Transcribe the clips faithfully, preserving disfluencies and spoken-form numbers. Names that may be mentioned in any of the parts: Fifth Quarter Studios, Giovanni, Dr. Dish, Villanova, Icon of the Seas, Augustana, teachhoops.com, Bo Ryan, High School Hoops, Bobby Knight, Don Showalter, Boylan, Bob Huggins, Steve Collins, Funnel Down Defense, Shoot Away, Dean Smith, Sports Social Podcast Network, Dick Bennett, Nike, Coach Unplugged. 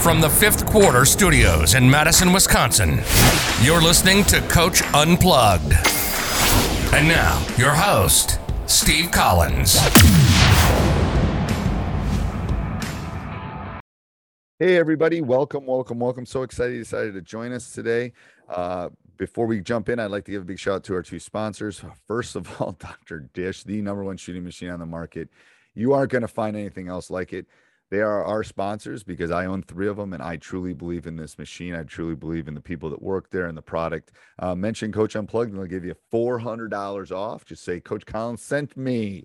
From the Fifth Quarter Studios in Madison, Wisconsin, you're listening to Coach Unplugged. And now, your host, Steve Collins. Hey, everybody. Welcome, welcome, welcome. So excited you decided to join us today. Uh, before we jump in, I'd like to give a big shout out to our two sponsors. First of all, Doctor Dish, the number one shooting machine on the market. You aren't going to find anything else like it. They are our sponsors because I own three of them, and I truly believe in this machine. I truly believe in the people that work there and the product. Uh, mention Coach Unplugged, and they'll give you four hundred dollars off. Just say, Coach Collins sent me.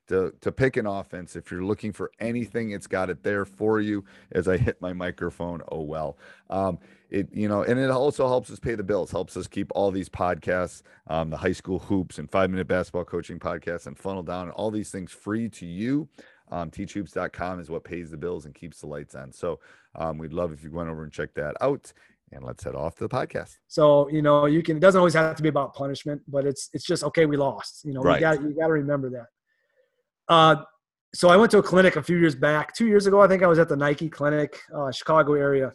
to, to pick an offense, if you're looking for anything, it's got it there for you. As I hit my microphone, oh well. Um, it, you know, and it also helps us pay the bills, helps us keep all these podcasts, um, the High School Hoops and Five Minute Basketball Coaching Podcasts and Funnel Down and all these things free to you. Um, teach hoops dot com is what pays the bills and keeps the lights on. So um, we'd love if you went over and checked that out, and let's head off to the podcast. So, you know, you can, it doesn't always have to be about punishment, but it's, it's just, okay, we lost, you know, right. we got, you got to remember that. Uh, so I went to a clinic a few years back, two years ago, I think I was at the Nike clinic, uh, Chicago area.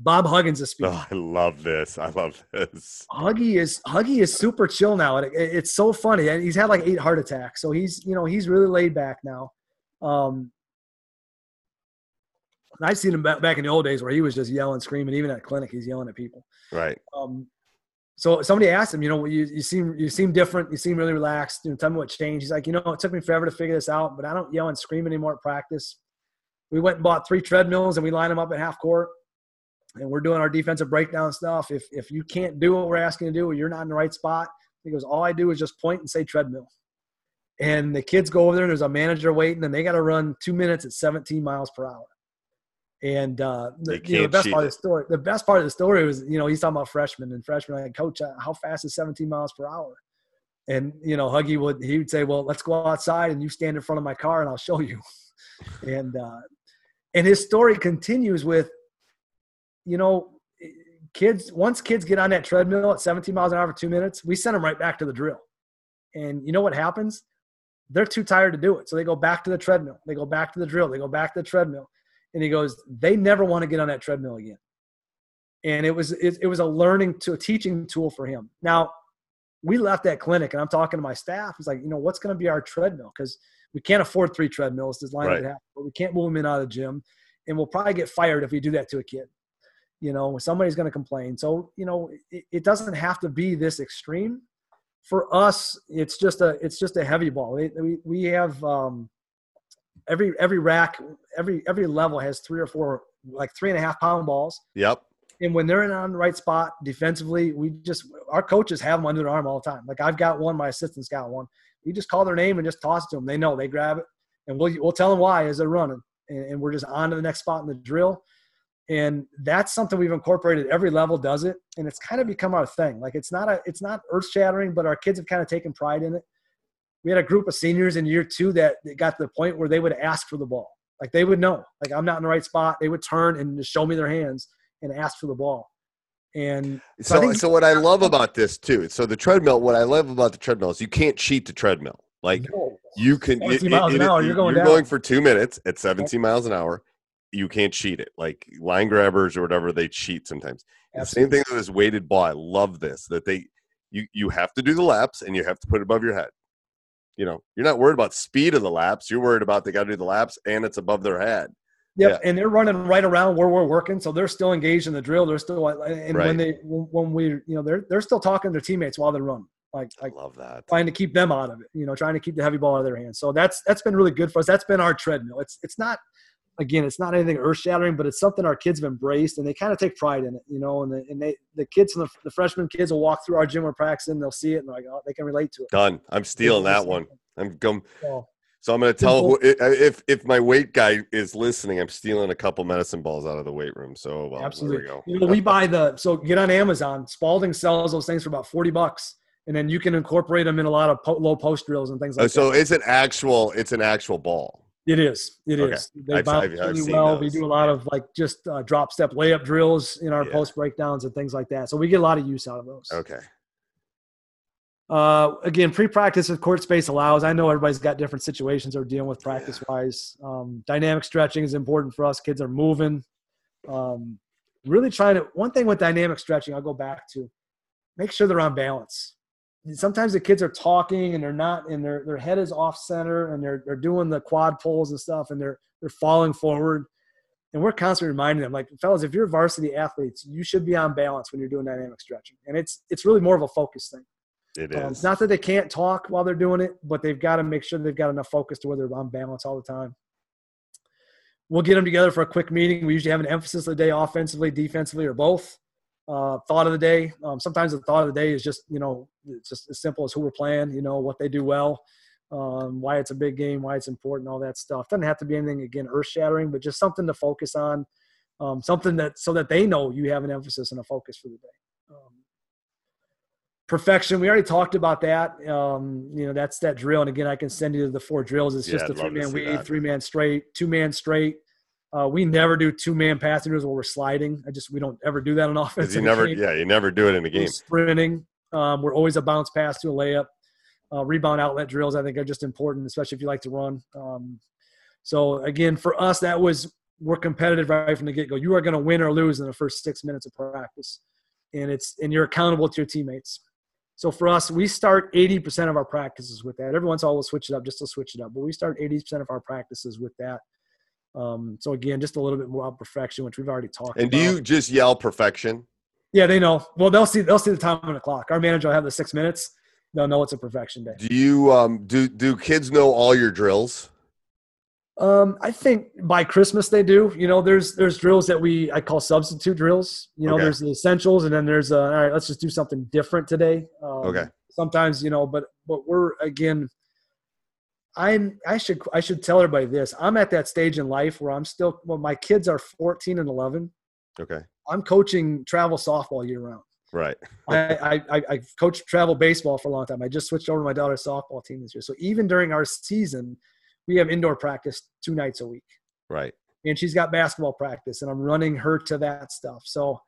Bob Huggins is speaking. Oh, I love this. I love this. Huggy is Huggy is super chill now. It, it, it's so funny. And he's had like eight heart attacks. So he's, you know, he's really laid back now. Um, I've seen him back in the old days where he was just yelling, screaming. Even at clinic, he's yelling at people. Right. Um, so somebody asked him, you know, you, you seem you seem different. You seem really relaxed. You know, tell me what changed. He's like, you know, it took me forever to figure this out, but I don't yell and scream anymore at practice. We went and bought three treadmills and we lined them up at half court, and we're doing our defensive breakdown stuff. If if you can't do what we're asking you to do, or you're not in the right spot, he goes, all I do is just point and say treadmill. And the kids go over there, and there's a manager waiting, and they got to run two minutes at seventeen miles per hour. And uh, the, you know, the best part of the story, the best part of the story was, you know, he's talking about freshmen and freshmen. Like, coach, how fast is seventeen miles per hour? And you know, Huggy would he would say, well, let's go outside, and you stand in front of my car, and I'll show you. and uh, and his story continues with, you know, kids. Once kids get on that treadmill at seventeen miles an hour for two minutes, we send them right back to the drill. And you know what happens? They're too tired to do it. So they go back to the treadmill. They go back to the drill. They go back to the treadmill. And he goes, they never want to get on that treadmill again. And it was it, it was a learning to a teaching tool for him. Now, we left that clinic, and I'm talking to my staff. He's like, you know, what's going to be our treadmill? Because we can't afford three treadmills. This line right. That happen, but we can't move them in out of the gym. And we'll probably get fired if we do that to a kid. You know, somebody's going to complain. So, you know, it, it doesn't have to be this extreme. For us, it's just a it's just a heavy ball. We we, we have um, every every rack, every every level has three or four like three and a half pound balls. Yep. And when they're in on the right spot defensively, we just our coaches have them under their arm all the time. Like I've got one, my assistant's got one. We just call their name and just toss it to them. They know, they grab it, and we'll we'll tell them why as they're running, and, and we're just on to the next spot in the drill. And that's something we've incorporated. Every level does it, and it's kind of become our thing. Like it's not a it's not earth shattering, but our kids have kind of taken pride in it. We had a group of seniors in year two that got to the point where they would ask for the ball. Like they would know, like I'm not in the right spot. They would turn and just show me their hands and ask for the ball. And so, so, I think so what I love about this too, so the treadmill, what I love about the treadmill is you can't cheat the treadmill. Like no. you can, it, it, miles an it, hour, you're, going, you're going for two minutes at seventeen okay. miles an hour. You can't cheat it. Like line grabbers or whatever, they cheat sometimes. The same thing with this weighted ball. I love this, that they, you, you have to do the laps and you have to put it above your head. You know, you're not worried about speed of the laps. You're worried about they got to do the laps and it's above their head. Yep. Yeah. And they're running right around where we're working. So they're still engaged in the drill. They're still, and right. when they, when we, you know, they're, they're still talking to their teammates while they're running. Like, I like love that. Trying to keep them out of it, you know, trying to keep the heavy ball out of their hands. So that's, that's been really good for us. That's been our treadmill. It's, it's not, again, it's not anything earth shattering, but it's something our kids have embraced and they kind of take pride in it, you know, and the, and they, the kids, the, the freshman kids will walk through our gym or practice and they'll see it and they're like, oh, they can relate to it. Done. I'm stealing that one. I'm going. So, so I'm going to tell who, if, if my weight guy is listening, I'm stealing a couple medicine balls out of the weight room. So well, absolutely. There we go. You know, we buy the, so get on Amazon. Spalding sells those things for about forty bucks. And then you can incorporate them in a lot of po- low post drills and things like oh, so that. So it's an actual, it's an actual ball. It is. It okay. is. They I've, bounce I've, I've really well. Those. We do a lot yeah. of like just uh, drop step layup drills in our yeah. post breakdowns and things like that. So we get a lot of use out of those. Okay. Uh, again, pre-practice if court space allows. I know everybody's got different situations they're dealing with practice-wise. Yeah. Um, dynamic stretching is important for us. Kids are moving. Um, really trying to – one thing with dynamic stretching I'll go back to, make sure they're on balance. Sometimes the kids are talking and they're not, and their their head is off center, and they're they're doing the quad pulls and stuff, and they're they're falling forward, and we're constantly reminding them, like, fellas, if you're varsity athletes, you should be on balance when you're doing dynamic stretching, and it's it's really more of a focus thing. It um, is. It's not that they can't talk while they're doing it, but they've got to make sure they've got enough focus to where they're on balance all the time. We'll get them together for a quick meeting. We usually have an emphasis of the day, offensively, defensively, or both. Uh, thought of the day. Um, sometimes the thought of the day is just, you know, it's just as simple as who we're playing, you know, what they do well, um, why it's a big game, why it's important, all that stuff. Doesn't have to be anything, again, earth shattering, but just something to focus on, um, something that, so that they know you have an emphasis and a focus for the day. Um, perfection. We already talked about that. Um, you know, that's that drill. And again, I can send you the four drills. It's yeah, just I'd a three man weave, three man straight, two man straight. Uh, we never do two-man passing drills where we're sliding. I just we don't ever do that on offense. You never, game. yeah, you never do it in the game. We're sprinting, um, we're always a bounce pass to a layup. Uh, rebound outlet drills, I think, are just important, especially if you like to run. Um, so again, for us, that was we're competitive right from the get-go. You are going to win or lose in the first six minutes of practice, and it's and you're accountable to your teammates. So for us, we start eighty percent of our practices with that. Every once in a while, we'll switch it up just to switch it up, but we start eighty percent of our practices with that. Um, so again, just a little bit more about perfection, which we've already talked and about. And do you just yell perfection? Yeah, they know. Well, they'll see, they'll see the time on the clock. Our manager will have the six minutes. They'll know it's a perfection day. Do you, um, do, do kids know all your drills? Um, I think by Christmas they do, you know, there's, there's drills that we, I call substitute drills, you know, okay. There's the essentials, and then there's a, all right, let's just do something different today. Um, okay. Sometimes, you know, but, but we're, again, I'm, I should, I should tell everybody this. I'm at that stage in life where I'm still, well, my kids are fourteen and eleven. Okay. I'm coaching travel softball year round. Right. I, I, I coached travel baseball for a long time. I just switched over to my daughter's softball team this year. So even during our season, we have indoor practice two nights a week. Right. And she's got basketball practice, and I'm running her to that stuff. So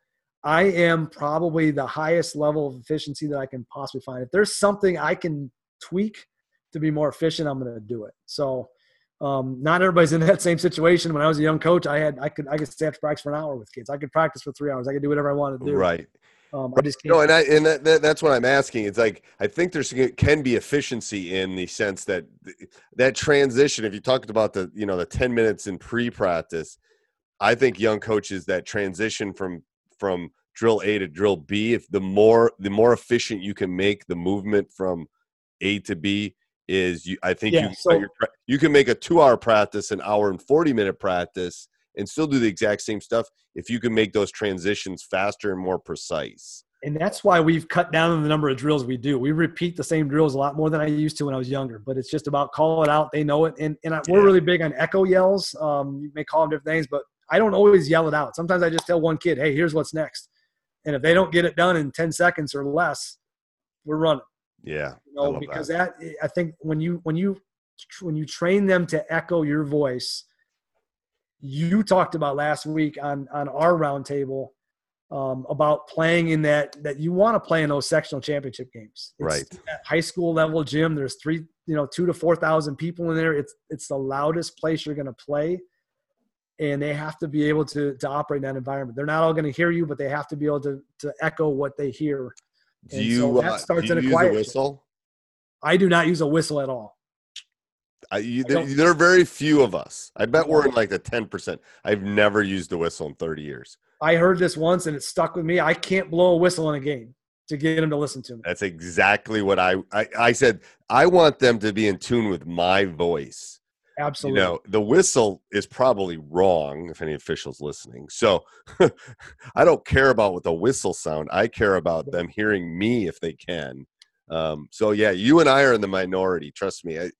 I am probably the highest level of efficiency that I can possibly find. If there's something I can tweak to be more efficient, I'm going to do it. So um, not everybody's in that same situation. When I was a young coach, I had, I could, I could stay after practice for an hour with kids. I could practice for three hours. I could do whatever I wanted to do. Right. Um, I just can't. No, and I, and that, that, that's what I'm asking. It's like, I think there's can be efficiency in the sense that that transition, if you talked about the, you know, the ten minutes in pre-practice, I think young coaches that transition from, from drill A to drill B, if the more, the more efficient you can make the movement from A to B, is you I think yeah, you, so, you can make a two hour practice, an hour and forty minute practice, and still do the exact same stuff if you can make those transitions faster and more precise. And that's why we've cut down on the number of drills we do. We repeat the same drills a lot more than I used to when I was younger, but it's just about call it out. They know it. And and I, yeah. we're really big on echo yells. Um, you may call them different things, but I don't always yell it out. Sometimes I just tell one kid, hey, here's what's next. And if they don't get it done in ten seconds or less, we're running. Yeah. You know, because that. that, I think when you, when you, when you train them to echo your voice, you talked about last week on, on our round table um, about playing in that, that you want to play in those sectional championship games. It's right. That high school level gym. There's three, you know, two to four thousand people in there. It's, it's the loudest place you're going to play. And they have to be able to, to operate in that environment. They're not all going to hear you, but they have to be able to, to echo what they hear. Do and you, so that starts uh, do you in a quiet use a whistle? Show. I do not use a whistle at all. I, you, I there, there are very few of us. I bet we're in like the ten percent. I've never used a whistle in thirty years. I heard this once and it stuck with me. I can't blow a whistle in a game to get them to listen to me. That's exactly what I, I, I said. I want them to be in tune with my voice. Absolutely. You know, the whistle is probably wrong if any official's listening. So I don't care about what the whistle sound. I care about them hearing me if they can. Um, so yeah, you and I are in the minority. Trust me. I,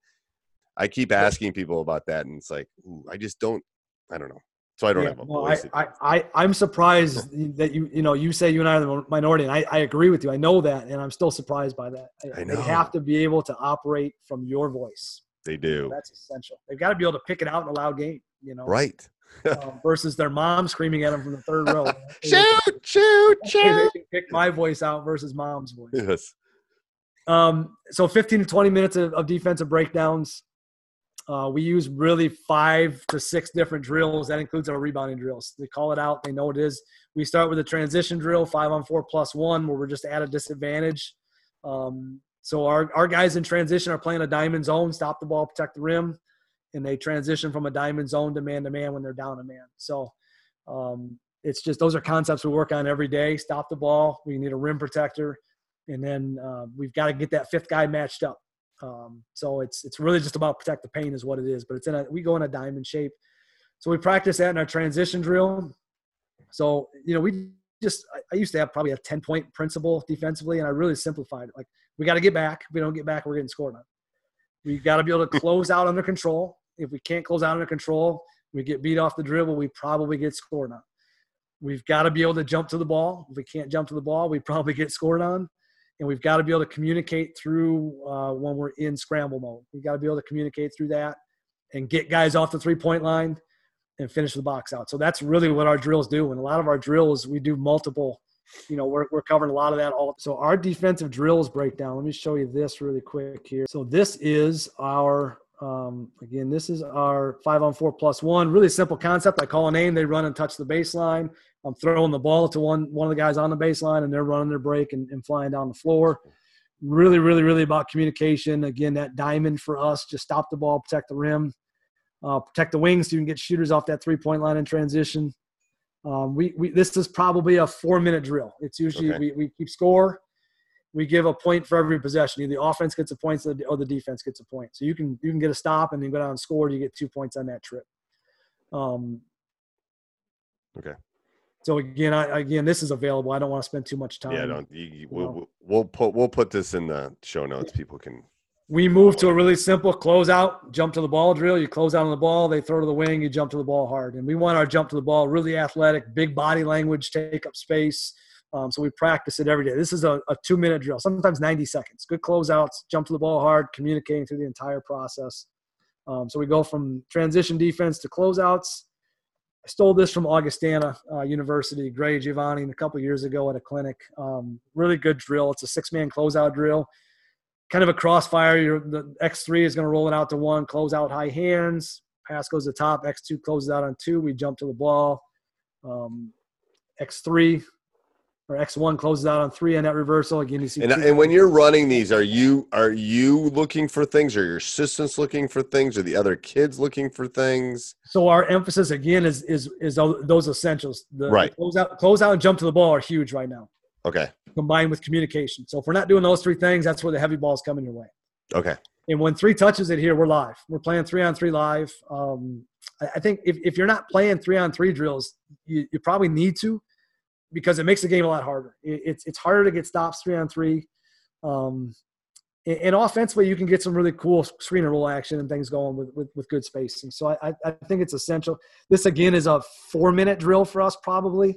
I keep asking people about that. And it's like, ooh, I just don't, I don't know. So I don't yeah, have a no, voice. I, I, I, I'm surprised that you, you know, you say you and I are the minority, and I, I agree with you. I know that. And I'm still surprised by that. I, I know. They have to be able to operate from your voice. They do. That's essential. They've got to be able to pick it out in a loud game, you know. Right. um, versus their mom screaming at them from the third row. shoot, they, shoot, they, shoot. They can pick my voice out versus mom's voice. Yes. Um. So fifteen to twenty minutes of, of defensive breakdowns. Uh, we use really five to six different drills. That includes our rebounding drills. They call it out. They know what it is. We start with a transition drill, five on four plus one, where we're just at a disadvantage. Um. So our, our guys in transition are playing a diamond zone, stop the ball, protect the rim, and they transition from a diamond zone to man-to-man when they're down a man. So um, it's just those are concepts we work on every day. Stop the ball. We need a rim protector. And then uh, we've got to get that fifth guy matched up. Um, so it's it's really just about protect the paint is what it is. But it's in a, we go in a diamond shape. So we practice that in our transition drill. So, you know, we – Just, I used to have probably a ten-point principle defensively, and I really simplified it. Like, we got to get back. If we don't get back, we're getting scored on. We got to be able to close out under control. If we can't close out under control, we get beat off the dribble, we probably get scored on. We've got to be able to jump to the ball. If we can't jump to the ball, we probably get scored on. And we've got to be able to communicate through uh, when we're in scramble mode. We've got to be able to communicate through that and get guys off the three-point line and finish the box out. So that's really what our drills do. And a lot of our drills, we do multiple, you know, we're, we're covering a lot of that. All. So our defensive drills breakdown, let me show you this really quick here. So this is our, um, again, this is our five on four plus one, really simple concept. I call a name, they run and touch the baseline. I'm throwing the ball to one, one of the guys on the baseline and they're running their break and, and flying down the floor. Really, really, really about communication. Again, that diamond for us, just stop the ball, protect the rim. Uh, protect the wings so you can get shooters off that three-point line in transition. Um, we, we This is probably a four-minute drill. It's usually okay. we, we keep score. We give a point for every possession. Either the offense gets a point or the defense gets a point. So you can you can get a stop and then go down and score. You get two points on that trip. Um, okay. So, again, I, again, this is available. I don't want to spend too much time. Yeah, don't, you, you we'll, we'll, we'll, put, we'll put this in the show notes. Yeah. People can – We move to a really simple close out, jump to the ball drill. You close out on the ball, they throw to the wing, you jump to the ball hard. And we want our jump to the ball really athletic, big body language, take up space. Um, so we practice it every day. This is a, a two-minute drill, sometimes ninety seconds. Good closeouts, jump to the ball hard, communicating through the entire process. Um, so we go from transition defense to closeouts. I stole this from Augustana uh, University, Gray Giovanni, a couple years ago at a clinic. Um, really good drill. It's a six-man closeout drill. Kind of a crossfire. You're, the X three is going to roll it out to one, close out high hands, pass goes to the top, X two closes out on two, we jump to the ball. Um, X three or X one closes out on three on that reversal. Again, you see. And, and when you're running these, are you are you looking for things? Are your assistants looking for things? Are the other kids looking for things? So our emphasis, again, is is is those essentials. The, right. The close out, close out and jump to the ball are huge right now. Okay. Combined with communication. So if we're not doing those three things, that's where the heavy balls come in your way. Okay. And when three touches it here, we're live. We're playing three on three live. Um, I think if, if you're not playing three on three drills, you, you probably need to, because it makes the game a lot harder. It, it's it's harder to get stops three on three. Um, and, and offensively, you can get some really cool screen and roll action and things going with, with, with good spacing. So I, I think it's essential. This again is a four minute drill for us probably.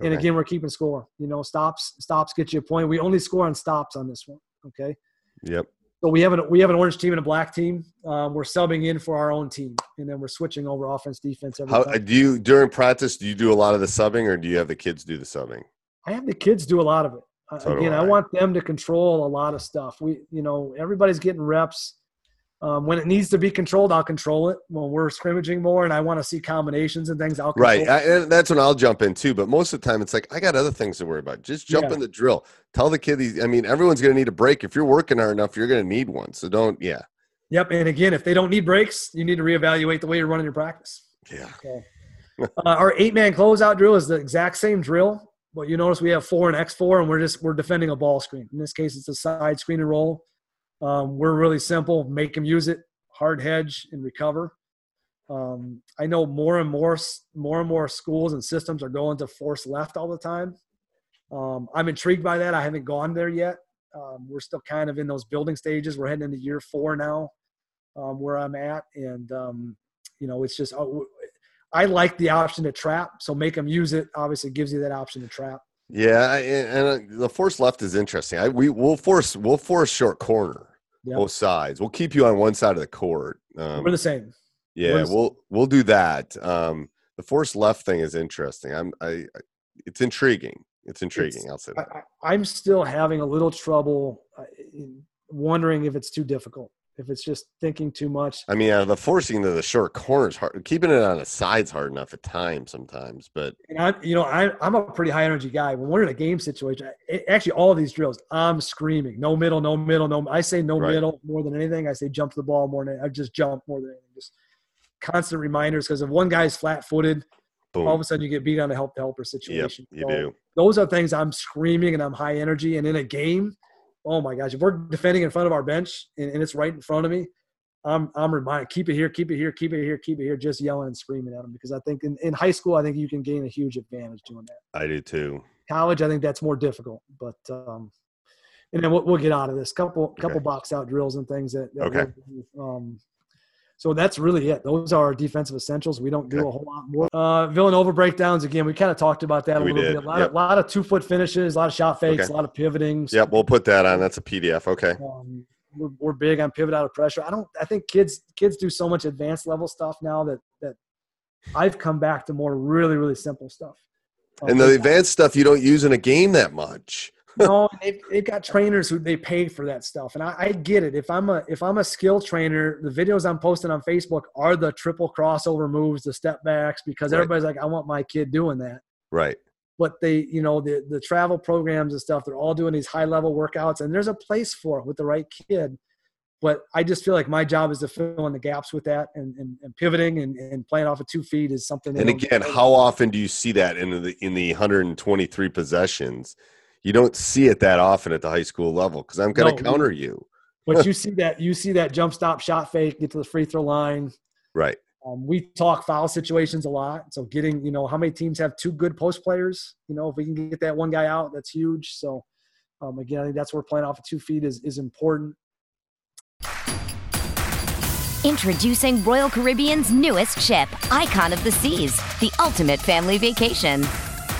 And okay. Again, we're keeping score, you know, stops, stops get you a point. We only score on stops on this one. Okay. Yep. So we have an, we have an orange team and a black team. Um, we're subbing in for our own team, and then we're switching over offense, defense. Every How, time. Do you, during practice, do you do a lot of the subbing, or do you have the kids do the subbing? I have the kids do a lot of it. So Again, I. I want them to control a lot of stuff. We, you know, everybody's getting reps. Um, when it needs to be controlled, I'll control it. When we're scrimmaging more and I want to see combinations and things, I'll control right. it. Right. And that's when I'll jump in too. But most of the time it's like, I got other things to worry about. Just jump yeah. in the drill. Tell the kid, these, I mean, everyone's going to need a break. If you're working hard enough, you're going to need one. So don't, yeah. Yep. And again, if they don't need breaks, you need to reevaluate the way you're running your practice. Yeah. Okay. uh, our eight-man closeout drill is the exact same drill. But you notice we have four and X four, and we're just, we're defending a ball screen. In this case, it's a side screen and roll. Um, we're really simple. Make them use it, hard hedge, and recover. Um, I know more and more, more and more schools and systems are going to force left all the time. Um, I'm intrigued by that. I haven't gone there yet. Um, we're still kind of in those building stages. We're heading into year four now, um, where I'm at. And, um, you know, it's just, I like the option to trap. So make them use it. Obviously gives you that option to trap. Yeah, and the force left is interesting. I, we we'll force we'll force short corner, yep. both sides. We'll keep you on one side of the court. Um, We're the same. Yeah, the we'll same. we'll do that. Um, the force left thing is interesting. I'm I, it's intriguing. It's intriguing. It's, I'll say that. I, I'm still having a little trouble, wondering if it's too difficult. If it's just thinking too much. I mean, uh, the forcing to the short corner is hard. Keeping it on the side's hard enough at times sometimes. But and I, you know, I, I'm a pretty high energy guy. When we're in a game situation, it, actually all of these drills, I'm screaming, no middle, no middle, no. I say no right. middle more than anything. I say jump to the ball more than I just jump more than anything. Just constant reminders, because if one guy's flat-footed, boom. All of a sudden you get beat on a help-to-helper situation. Yep, you so do. Those are things I'm screaming and I'm high energy. And in a game, oh my gosh, if we're defending in front of our bench and, and it's right in front of me, I'm, I'm reminded, keep it here, keep it here, keep it here, keep it here, just yelling and screaming at them. Because I think in, in high school, I think you can gain a huge advantage doing that. I do too. College, I think that's more difficult. But um, and then we'll, we'll get out of this. Couple couple okay. box out drills and things. that, that Okay. We'll, um, so that's really it. Those are our defensive essentials. We don't do okay. a whole lot more. Uh, Villanova breakdowns, again, we kind of talked about that a we little did. bit. A lot, yep. of, lot of two-foot finishes, a lot of shot fakes, okay. a lot of pivoting. So, yep, we'll put that on. That's a P D F. Okay. Um, we're, we're big on pivot out of pressure. I don't. I think kids kids do so much advanced level stuff now that, that I've come back to more really, really simple stuff. Um, and the advanced stuff you don't use in a game that much. No, they've, they've got trainers who they pay for that stuff, and I, I get it. If I'm a if I'm a skill trainer, the videos I'm posting on Facebook are the triple crossover moves, the step backs, because right. everybody's like, I want my kid doing that. Right. But they, you know, the the travel programs and stuff, they're all doing these high level workouts, and there's a place for it with the right kid. But I just feel like my job is to fill in the gaps with that, and, and, and pivoting and, and playing off of two feet is something. And again, how often do you see that in the in the one hundred twenty-three possessions? You don't see it that often at the high school level, because I'm going to no, counter you. But you see that you see that jump, stop, shot fake, get to the free throw line. Right. Um, we talk foul situations a lot. So getting, you know, how many teams have two good post players? You know, if we can get that one guy out, that's huge. So, um, again, I think that's where playing off of two feet is, is important. Introducing Royal Caribbean's newest ship, Icon of the Seas, the ultimate family vacation.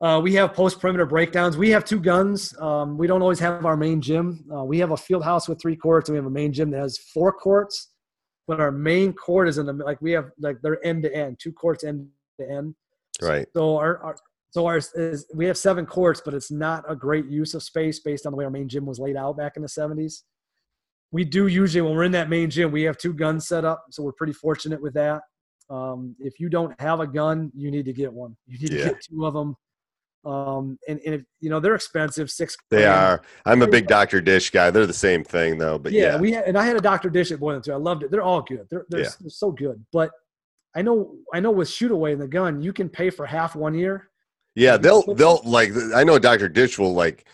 Uh, we have post-perimeter breakdowns. We have two guns. Um, we don't always have our main gym. Uh, we have a field house with three courts, and we have a main gym that has four courts. But our main court is in the – like we have – like they're end-to-end, two courts end-to-end. Right. So our, our so ours is – we have seven courts, but it's not a great use of space based on the way our main gym was laid out back in the seventies. We do usually – when we're in that main gym, we have two guns set up, so we're pretty fortunate with that. Um, if you don't have a gun, you need to get one. You need yeah. to get two of them. Um, and, and if, you know, they're expensive. Six. They are. I'm a big Doctor Dish guy. They're the same thing though, but yeah, yeah. we had, and I had a Doctor Dish at Boylan too. I loved it. They're all good. They're, they're, yeah. they're so good. But I know, I know with Shoot Away and the gun, you can pay for half one year. Yeah. They'll, they'll like, I know Doctor Dish will like,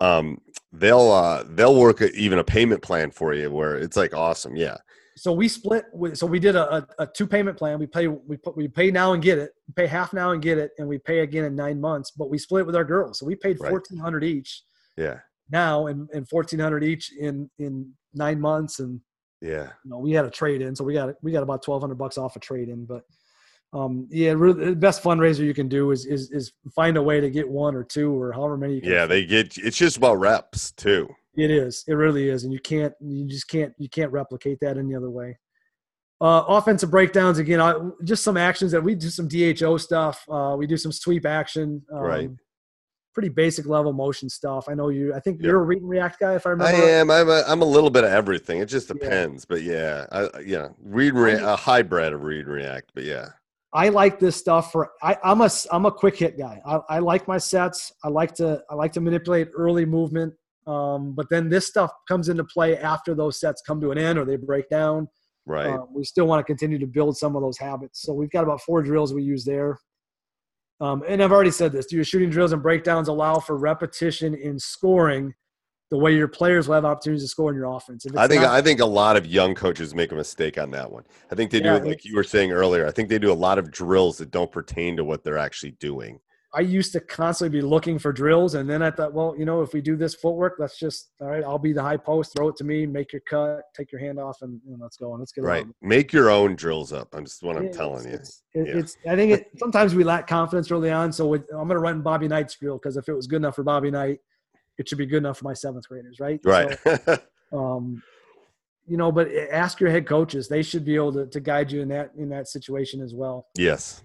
um, they'll, uh, they'll work a, even a payment plan for you where it's like, awesome. Yeah. So we split with, so we did a, a, a two payment plan. We pay, we put, we pay now and get it, we pay half now and get it. And we pay again in nine months, but we split with our girls. So we paid right. fourteen hundred each yeah. now and, and fourteen hundred each in, in nine months. And yeah, you know, we had a trade in. So we got, we got about twelve hundred bucks off a trade in, but um, yeah, really, the best fundraiser you can do is, is, is find a way to get one or two or however many. You can yeah. They get, it's just about reps too. It is. It really is. And you can't, you just can't, you can't replicate that any other way. Uh, offensive breakdowns. Again, I, just some actions that we do, some D H O stuff. Uh, we do some sweep action, um, right. pretty basic level motion stuff. I know you, I think yep. you're a read and react guy. If I remember. I am. I'm a, I'm a little bit of everything. It just depends, yeah. but yeah, I, yeah. Read and react, a hybrid of read and react, but yeah. I like this stuff for, I, I'm a, I'm a quick hit guy. I, I like my sets. I like to, I like to manipulate early movement. Um, but then this stuff comes into play after those sets come to an end or they break down. Right. Uh, we still want to continue to build some of those habits. So we've got about four drills we use there. Um, and I've already said this, your shooting drills and breakdowns allow for repetition in scoring the way your players will have opportunities to score in your offense. If it's I think, not, I think a lot of young coaches make a mistake on that one. I think they yeah, do, like you were saying earlier, I think they do a lot of drills that don't pertain to what they're actually doing. I used to constantly be looking for drills. And then I thought, well, you know, if we do this footwork, let's just, all right, I'll be the high post, throw it to me, make your cut, take your hand off and, and let's go on. Let's get it right. On. Make your own drills up. I'm just what yeah, I'm telling it's, you. It's, yeah. it's, I think it, sometimes we lack confidence early on. So with, I'm going to run Bobby Knight's drill. Cause if it was good enough for Bobby Knight, it should be good enough for my seventh graders. Right. Right. So, um, you know, but ask your head coaches, they should be able to, to guide you in that, in that situation as well. Yes.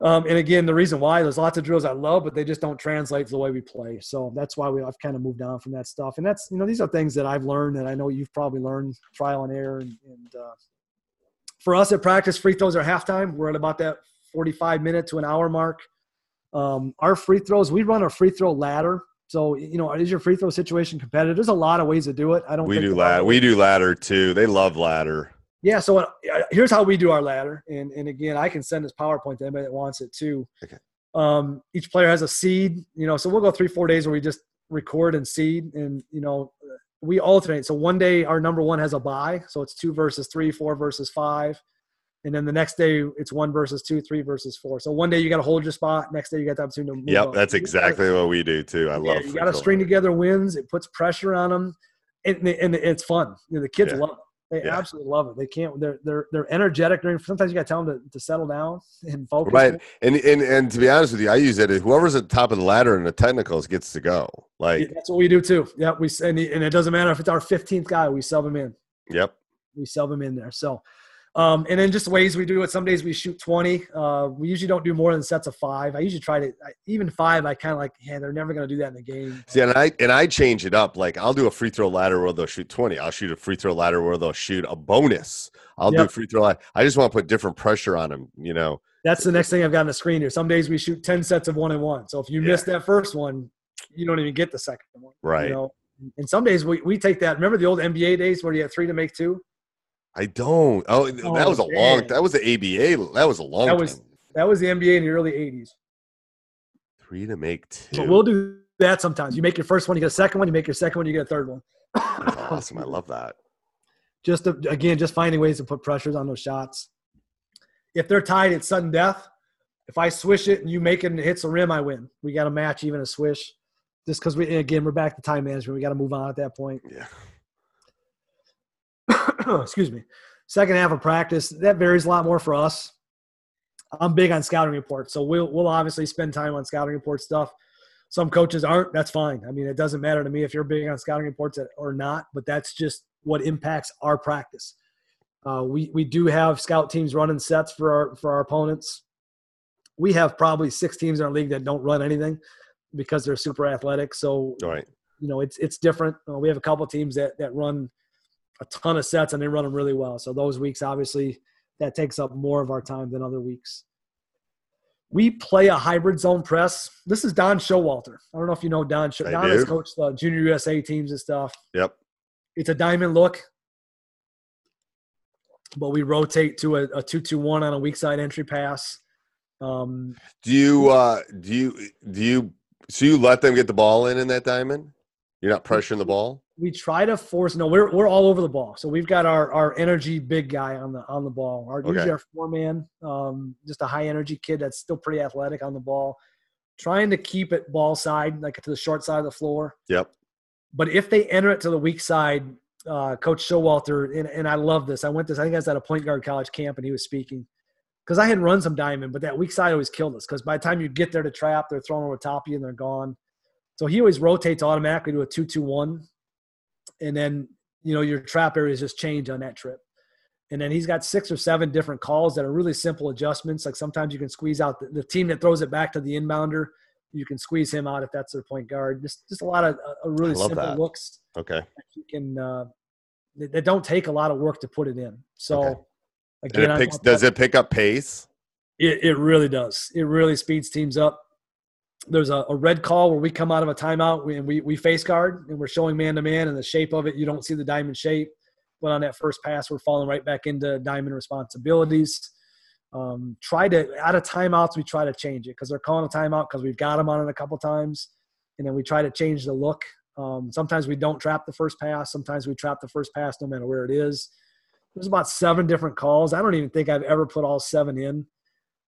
Um, and again, the reason why there's lots of drills I love, but they just don't translate to the way we play. So that's why we, I've kind of moved on from that stuff. And that's, you know, these are things that I've learned and I know you've probably learned trial and error. And, and uh, for us at practice, free throws are halftime. We're at about that forty-five minute to an hour mark. Um, our free throws, we run a free throw ladder. So, you know, is your free throw situation competitive? There's a lot of ways to do it. I don't we think do ladder. We do ladder too. They love ladder. Yeah, so uh, here's how we do our ladder. And, and again, I can send this PowerPoint to anybody that wants it too. Okay. Um, each player has a seed, you know, so we'll go three, four days where we just record and seed. And, you know, we alternate. So one day our number one has a bye. So it's two versus three, four versus five. And then the next day it's one versus two, three versus four. So one day you got to hold your spot. Next day you got the opportunity to move Yep, up. That's exactly gotta, what we do too. I yeah, love it. You got to string together wins. It puts pressure on them. And, and it's fun. You know, the kids yeah. love it. They yeah. absolutely love it. They can't. They're they're they're energetic. Sometimes you got to tell them to, to settle down and focus. Right. And, and and to be honest with you, I use it. Whoever's at the top of the ladder in the technicals gets to go. Like yeah, that's what we do too. Yeah. We and, he, and it doesn't matter if it's our fifteenth guy. We sub him in. Yep. We sub him in there. So, um, and then just ways we do it. Some days we shoot twenty. Uh, we usually don't do more than sets of five. I usually try to I, even five. I kind of like. Yeah, they're never going to do that in the game. See, and I and I change it up. Like I'll do a free throw ladder where they'll shoot twenty. I'll shoot a free throw ladder where they'll shoot a bonus. I'll yep. do a free throw ladder. I just want to put different pressure on them. You know. That's the next thing I've got on the screen here. Some days we shoot ten sets of one and one. So if you yeah. miss that first one, you don't even get the second one. Right. You know? And some days we we take that. Remember the old N B A days where you had three to make two. I don't. Oh, oh, that was a long. Man. That was the A B A. That was a long. That was time. That was the N B A in the early eighties. Three to make two. But we'll do that sometimes. You make your first one, you get a second one. You make your second one, you get a third one. That's awesome. I love that. Just to, again, just finding ways to put pressures on those shots. If they're tied, it's sudden death. If I swish it and you make it and it hits the rim, I win. We got to match even a swish. Just because we again we're back to time management. We got to move on at that point. Yeah. Excuse me. Second half of practice, that varies a lot more for us. I'm big on scouting reports, so we'll we'll obviously spend time on scouting report stuff. Some coaches aren't. That's fine. I mean, it doesn't matter to me if you're big on scouting reports or not, but that's just what impacts our practice. Uh, we we do have scout teams running sets for our for our opponents. We have probably six teams in our league that don't run anything because they're super athletic. So right. you know, it's it's different. Uh, we have a couple teams that that run a ton of sets and they run them really well. So those weeks, obviously that takes up more of our time than other weeks. We play a hybrid zone press. This is Don Showalter. I don't know if you know Don. Show- Don do. has coached the Junior U S A teams and stuff. Yep. It's a diamond look, but we rotate to a, a two two one on a weak side entry pass. Um, do you uh, do you do you so you let them get the ball in in that diamond? You're not pressuring the ball? We try to force. No, we're we're all over the ball. So we've got our, our energy big guy on the on the ball. Our okay. usually our four man, um, just a high energy kid that's still pretty athletic on the ball, trying to keep it ball side, like to the short side of the floor. Yep. But if they enter it to the weak side, uh, Coach Showalter, and, and I love this. I went this. I think I was at a point guard college camp, and he was speaking because I had run some diamond, but that weak side always killed us because by the time you get there to trap, they're thrown over top of you and they're gone. So he always rotates automatically to a two two one. And then, you know, your trap areas just change on that trip. And then he's got six or seven different calls that are really simple adjustments. Like sometimes you can squeeze out the, the team that throws it back to the inbounder. You can squeeze him out if that's their point guard. Just just a lot of uh, really simple that. looks. Okay. That you can uh, that, that don't take a lot of work to put it in. So okay. again, it picks, does it pick up pace? It it really does. It really speeds teams up. There's a, a red call where we come out of a timeout and we, we face guard and we're showing man-to-man and the shape of it. You don't see the diamond shape. But on that first pass, we're falling right back into diamond responsibilities. Um, try to – out of timeouts, we try to change it because they're calling a timeout because we've got them on it a couple times. And then we try to change the look. Um, sometimes we don't trap the first pass. Sometimes we trap the first pass no matter where it is. There's about seven different calls. I don't even think I've ever put all seven in.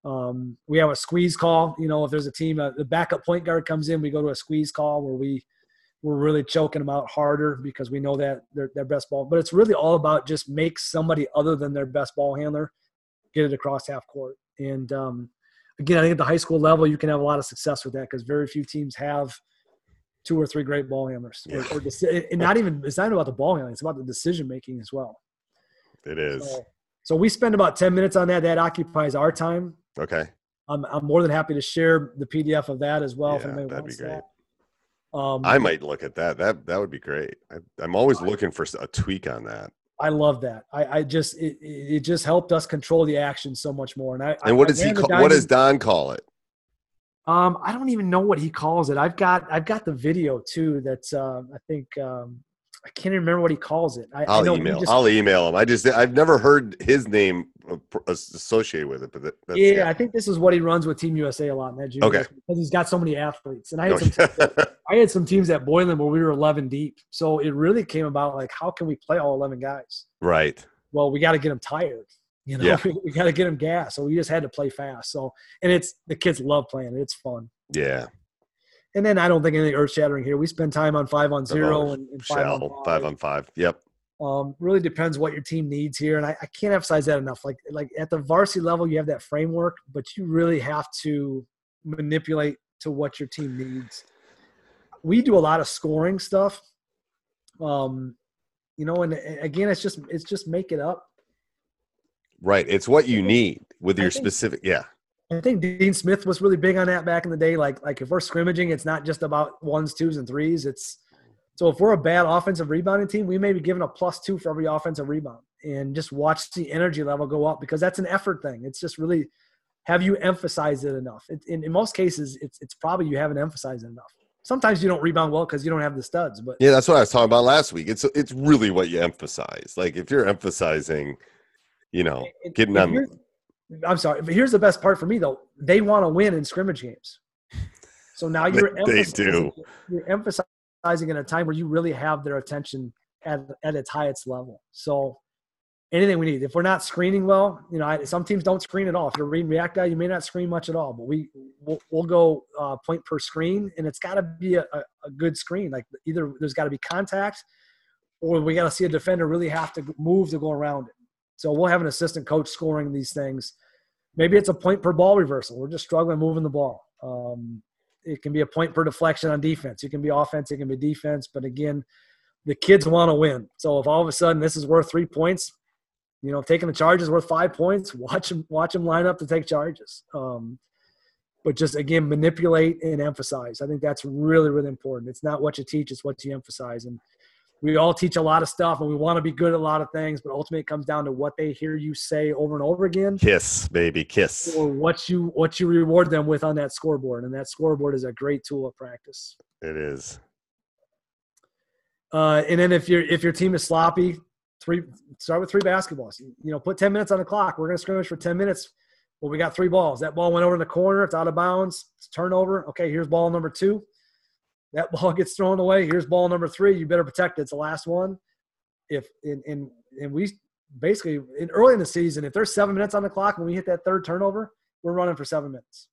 Um, we have a squeeze call. You know, if there's a team, uh, the backup point guard comes in, we go to a squeeze call where we, we're really choking them out harder because we know that they're their best ball. But it's really all about just make somebody other than their best ball handler get it across half court. And um, again, I think at the high school level, you can have a lot of success with that because very few teams have two or three great ball handlers. Yeah. Or, or deci- and not even, it's not about the ball handling, it's about the decision making as well. It is. So, so we spend about ten minutes on that. That occupies our time. Okay. I'm I'm more than happy to share the P D F of that as well. Yeah, if that'd be great. That. Um, I might look at that. That that would be great. I, I'm always I, looking for a tweak on that. I love that. I, I just it, it just helped us control the action so much more. And I and what I, does I he call, what does Don call it? Um, I don't even know what he calls it. I've got I've got the video too. That's uh, I think um, I can't remember what he calls it. I, I'll I know email. Just, I'll email him. I just I've never heard his name associated with it, but that, that's, yeah, yeah, I think this is what he runs with Team U S A a lot in that junior okay. because he's got so many athletes. And I had, some teams that, I had some teams at Boylan where we were eleven deep, so it really came about like how can we play all eleven guys? Right. Well, we got to get them tired, you know. Yeah. We, we got to get them gas, so we just had to play fast. So, and it's the kids love playing; it's fun. Yeah. And then I don't think anything earth shattering here. We spend time on five on zero oh, and, and five shall, on five. five on five. Yep. Um, really depends what your team needs here. And I, I can't emphasize that enough. Like, like at the varsity level, you have that framework, but you really have to manipulate to what your team needs. We do a lot of scoring stuff. Um, you know, and again, it's just, it's just make it up. Right. It's what you need with your I think, specific. Yeah. I think Dean Smith was really big on that back in the day. Like, like if we're scrimmaging, it's not just about ones, twos, and threes. It's, So if we're a bad offensive rebounding team, we may be given a plus two for every offensive rebound and just watch the energy level go up because that's an effort thing. It's just really, have you emphasized it enough? It, in, in most cases, it's it's probably you haven't emphasized it enough. Sometimes you don't rebound well because you don't have the studs. But yeah, that's what I was talking about last week. It's it's really what you emphasize. Like if you're emphasizing, you know, and, getting and on – I'm sorry, but here's the best part for me though. They want to win in scrimmage games. So now you're – They do. You're emphasizing. In a time where you really have their attention at, at its highest level. So anything we need, if we're not screening well, you know, I, some teams don't screen at all. If you're reading react out, you may not screen much at all, but we we'll, we'll go uh, point per screen, and it's got to be a, a good screen. Like either there's got to be contact or we got to see a defender really have to move to go around it. So we'll have an assistant coach scoring these things. Maybe it's a point per ball reversal. We're just struggling moving the ball. Um, It can be a point per deflection on defense. It can be offense. It can be defense. But again, the kids want to win. So if all of a sudden this is worth three points, you know, taking a charge is worth five points, watch them, watch them line up to take charges. Um, but just, again, manipulate and emphasize. I think that's really, really important. It's not what you teach. It's what you emphasize. And we all teach a lot of stuff and we want to be good at a lot of things, but ultimately it comes down to what they hear you say over and over again. Kiss, baby, kiss. Or what you, what you reward them with on that scoreboard. And that scoreboard is a great tool of practice. It is. Uh, and then if your if your team is sloppy, three start with three basketballs. You know, put ten minutes on the clock. We're going to scrimmage for ten minutes. Well, we got three balls. That ball went over in the corner. It's out of bounds. It's turnover. Okay, here's ball number two. That ball gets thrown away. Here's ball number three. You better protect it. It's the last one. If in in and we basically in early in the season, if there's seven minutes on the clock and we hit that third turnover, we're running for seven minutes.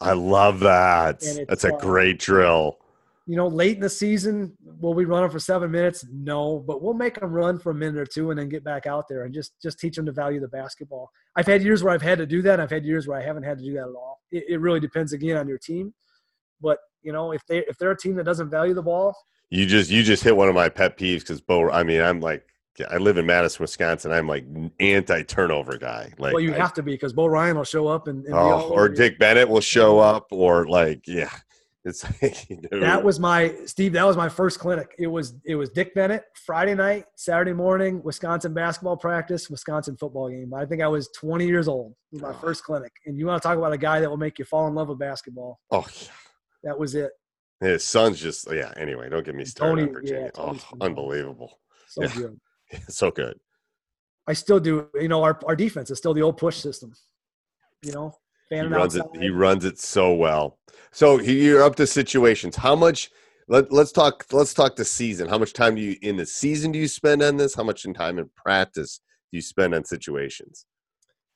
I love that. That's a great drill. You know, late in the season, will we run them for seven minutes? No, but we'll make them run for a minute or two and then get back out there and just just teach them to value the basketball. I've had years where I've had to do that. I've had years where I haven't had to do that at all. It, it really depends, again, on your team. But, you know, if, they, if they're if they a team that doesn't value the ball. You just you just hit one of my pet peeves because, Bo, I mean, I'm like, I live in Madison, Wisconsin. I'm like anti-turnover guy. Like, well, you I, have to be because Bo Ryan will show up. and, and oh, Or Dick Bennett will show up or like, yeah. It's like, you know, that was my Steve. That was my first clinic. It was it was Dick Bennett Friday night, Saturday morning, Wisconsin basketball practice, Wisconsin football game. I think I was twenty years old. My oh. first clinic, and you want to talk about a guy that will make you fall in love with basketball? Oh, yeah. That was it. His son's just yeah. Anyway, don't get me started. Tony, Virginia. Yeah, oh, unbelievable. So yeah. good. Yeah, so good. I still do. You know, our our defense is still the old push system. You know. He runs, it, he runs it so well. So he, you're up to situations. How much let, – let's talk Let's talk the season. How much time do you – in the season do you spend on this? How much in time in practice do you spend on situations?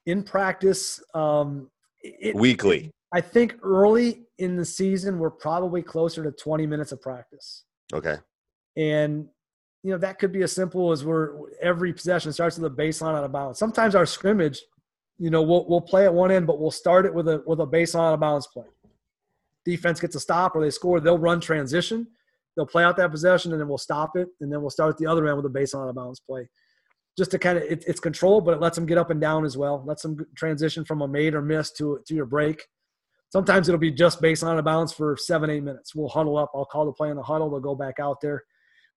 In practice um, – weekly. I think early in the season we're probably closer to twenty minutes of practice. Okay. And, you know, that could be as simple as we're – every possession starts with a baseline out of bounds. Sometimes our scrimmage – You know, we'll we'll play at one end, but we'll start it with a with a baseline out of bounds play. Defense gets a stop or they score, they'll run transition, they'll play out that possession, and then we'll stop it, and then we'll start at the other end with a baseline out of bounds play. Just to kind of it, it's controlled, but it lets them get up and down as well. Lets them transition from a made or miss to to your break. Sometimes it'll be just baseline out of bounds for seven eight minutes. We'll huddle up. I'll call the play in the huddle. They'll go back out there.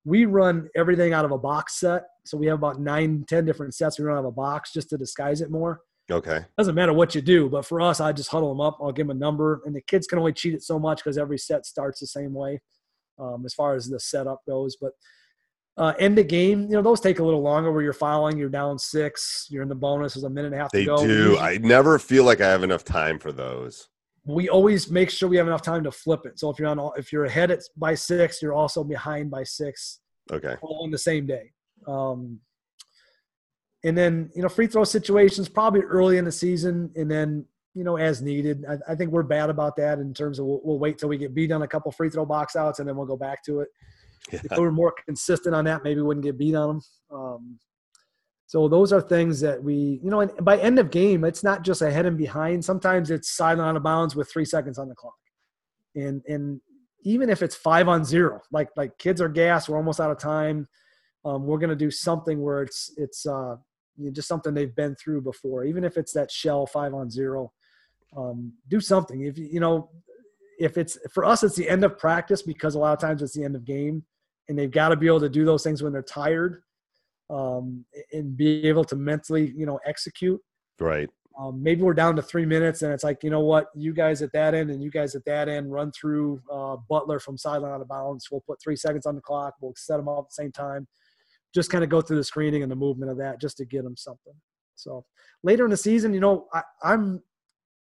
We run everything out of a box set, so we have about nine ten different sets. We run out of a box just to disguise it more. Okay. Doesn't matter what you do, but for us, I just huddle them up. I'll give them a number, and the kids can only cheat it so much because every set starts the same way, um, as far as the setup goes. But uh, end of game, you know, those take a little longer where you're fouling, you're down six, you're in the bonus, there's a minute and a half to go. They do. I never feel like I have enough time for those. We always make sure we have enough time to flip it. So if you're on, if you're ahead by six, you're also behind by six. Okay. All in the same day. Um, And then, you know, free throw situations probably early in the season and then, you know, as needed. I, I think we're bad about that in terms of we'll, we'll wait till we get beat on a couple free throw box outs and then we'll go back to it. Yeah. If we were more consistent on that, maybe we wouldn't get beat on them. Um, so those are things that we, you know, and by end of game, it's not just ahead and behind. Sometimes it's sideline out of bounds with three seconds on the clock. And and even if it's five on zero, like like kids are gassed, we're almost out of time. Um, we're going to do something where it's it's uh, – just something they've been through before, even if it's that shell five on zero, um, do something. If you know, if it's for us, it's the end of practice because a lot of times it's the end of game and they've got to be able to do those things when they're tired, um, and be able to mentally, you know, execute. Right. Um, maybe we're down to three minutes and it's like, you know what, you guys at that end and you guys at that end run through uh, Butler from sideline out of bounds. We'll put three seconds on the clock. We'll set them up at the same time. Just kind of go through the screening and the movement of that just to get them something. So later in the season, you know, I, I'm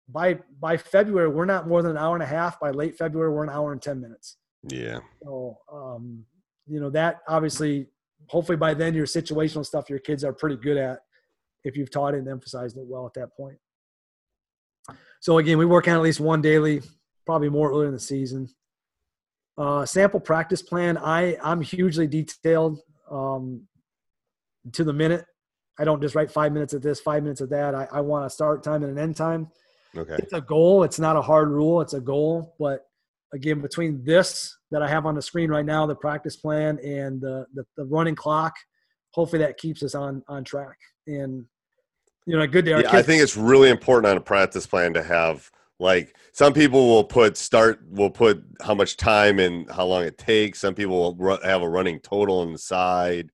by, by February, we're not more than an hour and a half. By late February, we're an hour and ten minutes. Yeah. So, um, you know, that obviously, hopefully by then your situational stuff, your kids are pretty good at if you've taught it and emphasized it well at that point. So again, we work on at least one daily, probably more early in the season. Uh, sample practice plan. I I'm hugely detailed. Um, to the minute. I don't just write five minutes at this, five minutes at that. I, I want a start time and an end time. Okay. It's a goal. It's not a hard rule. It's a goal. But again, between this that I have on the screen right now, the practice plan and the, the, the running clock, hopefully that keeps us on, on track. And, you know, good day. Yeah, I think it's really important on a practice plan to have Like some people will put start, will put how much time and how long it takes. Some people will run, have a running total on the side.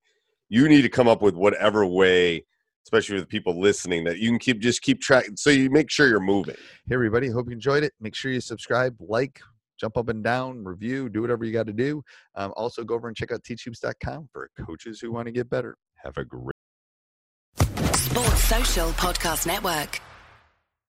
You need to come up with whatever way, especially with people listening, that you can keep, just keep track. So you make sure you're moving. Hey, everybody. Hope you enjoyed it. Make sure you subscribe, like, jump up and down, review, do whatever you got to do. Um, also go over and check out teach hoops dot com for coaches who want to get better. Have a great Sports Social Podcast Network.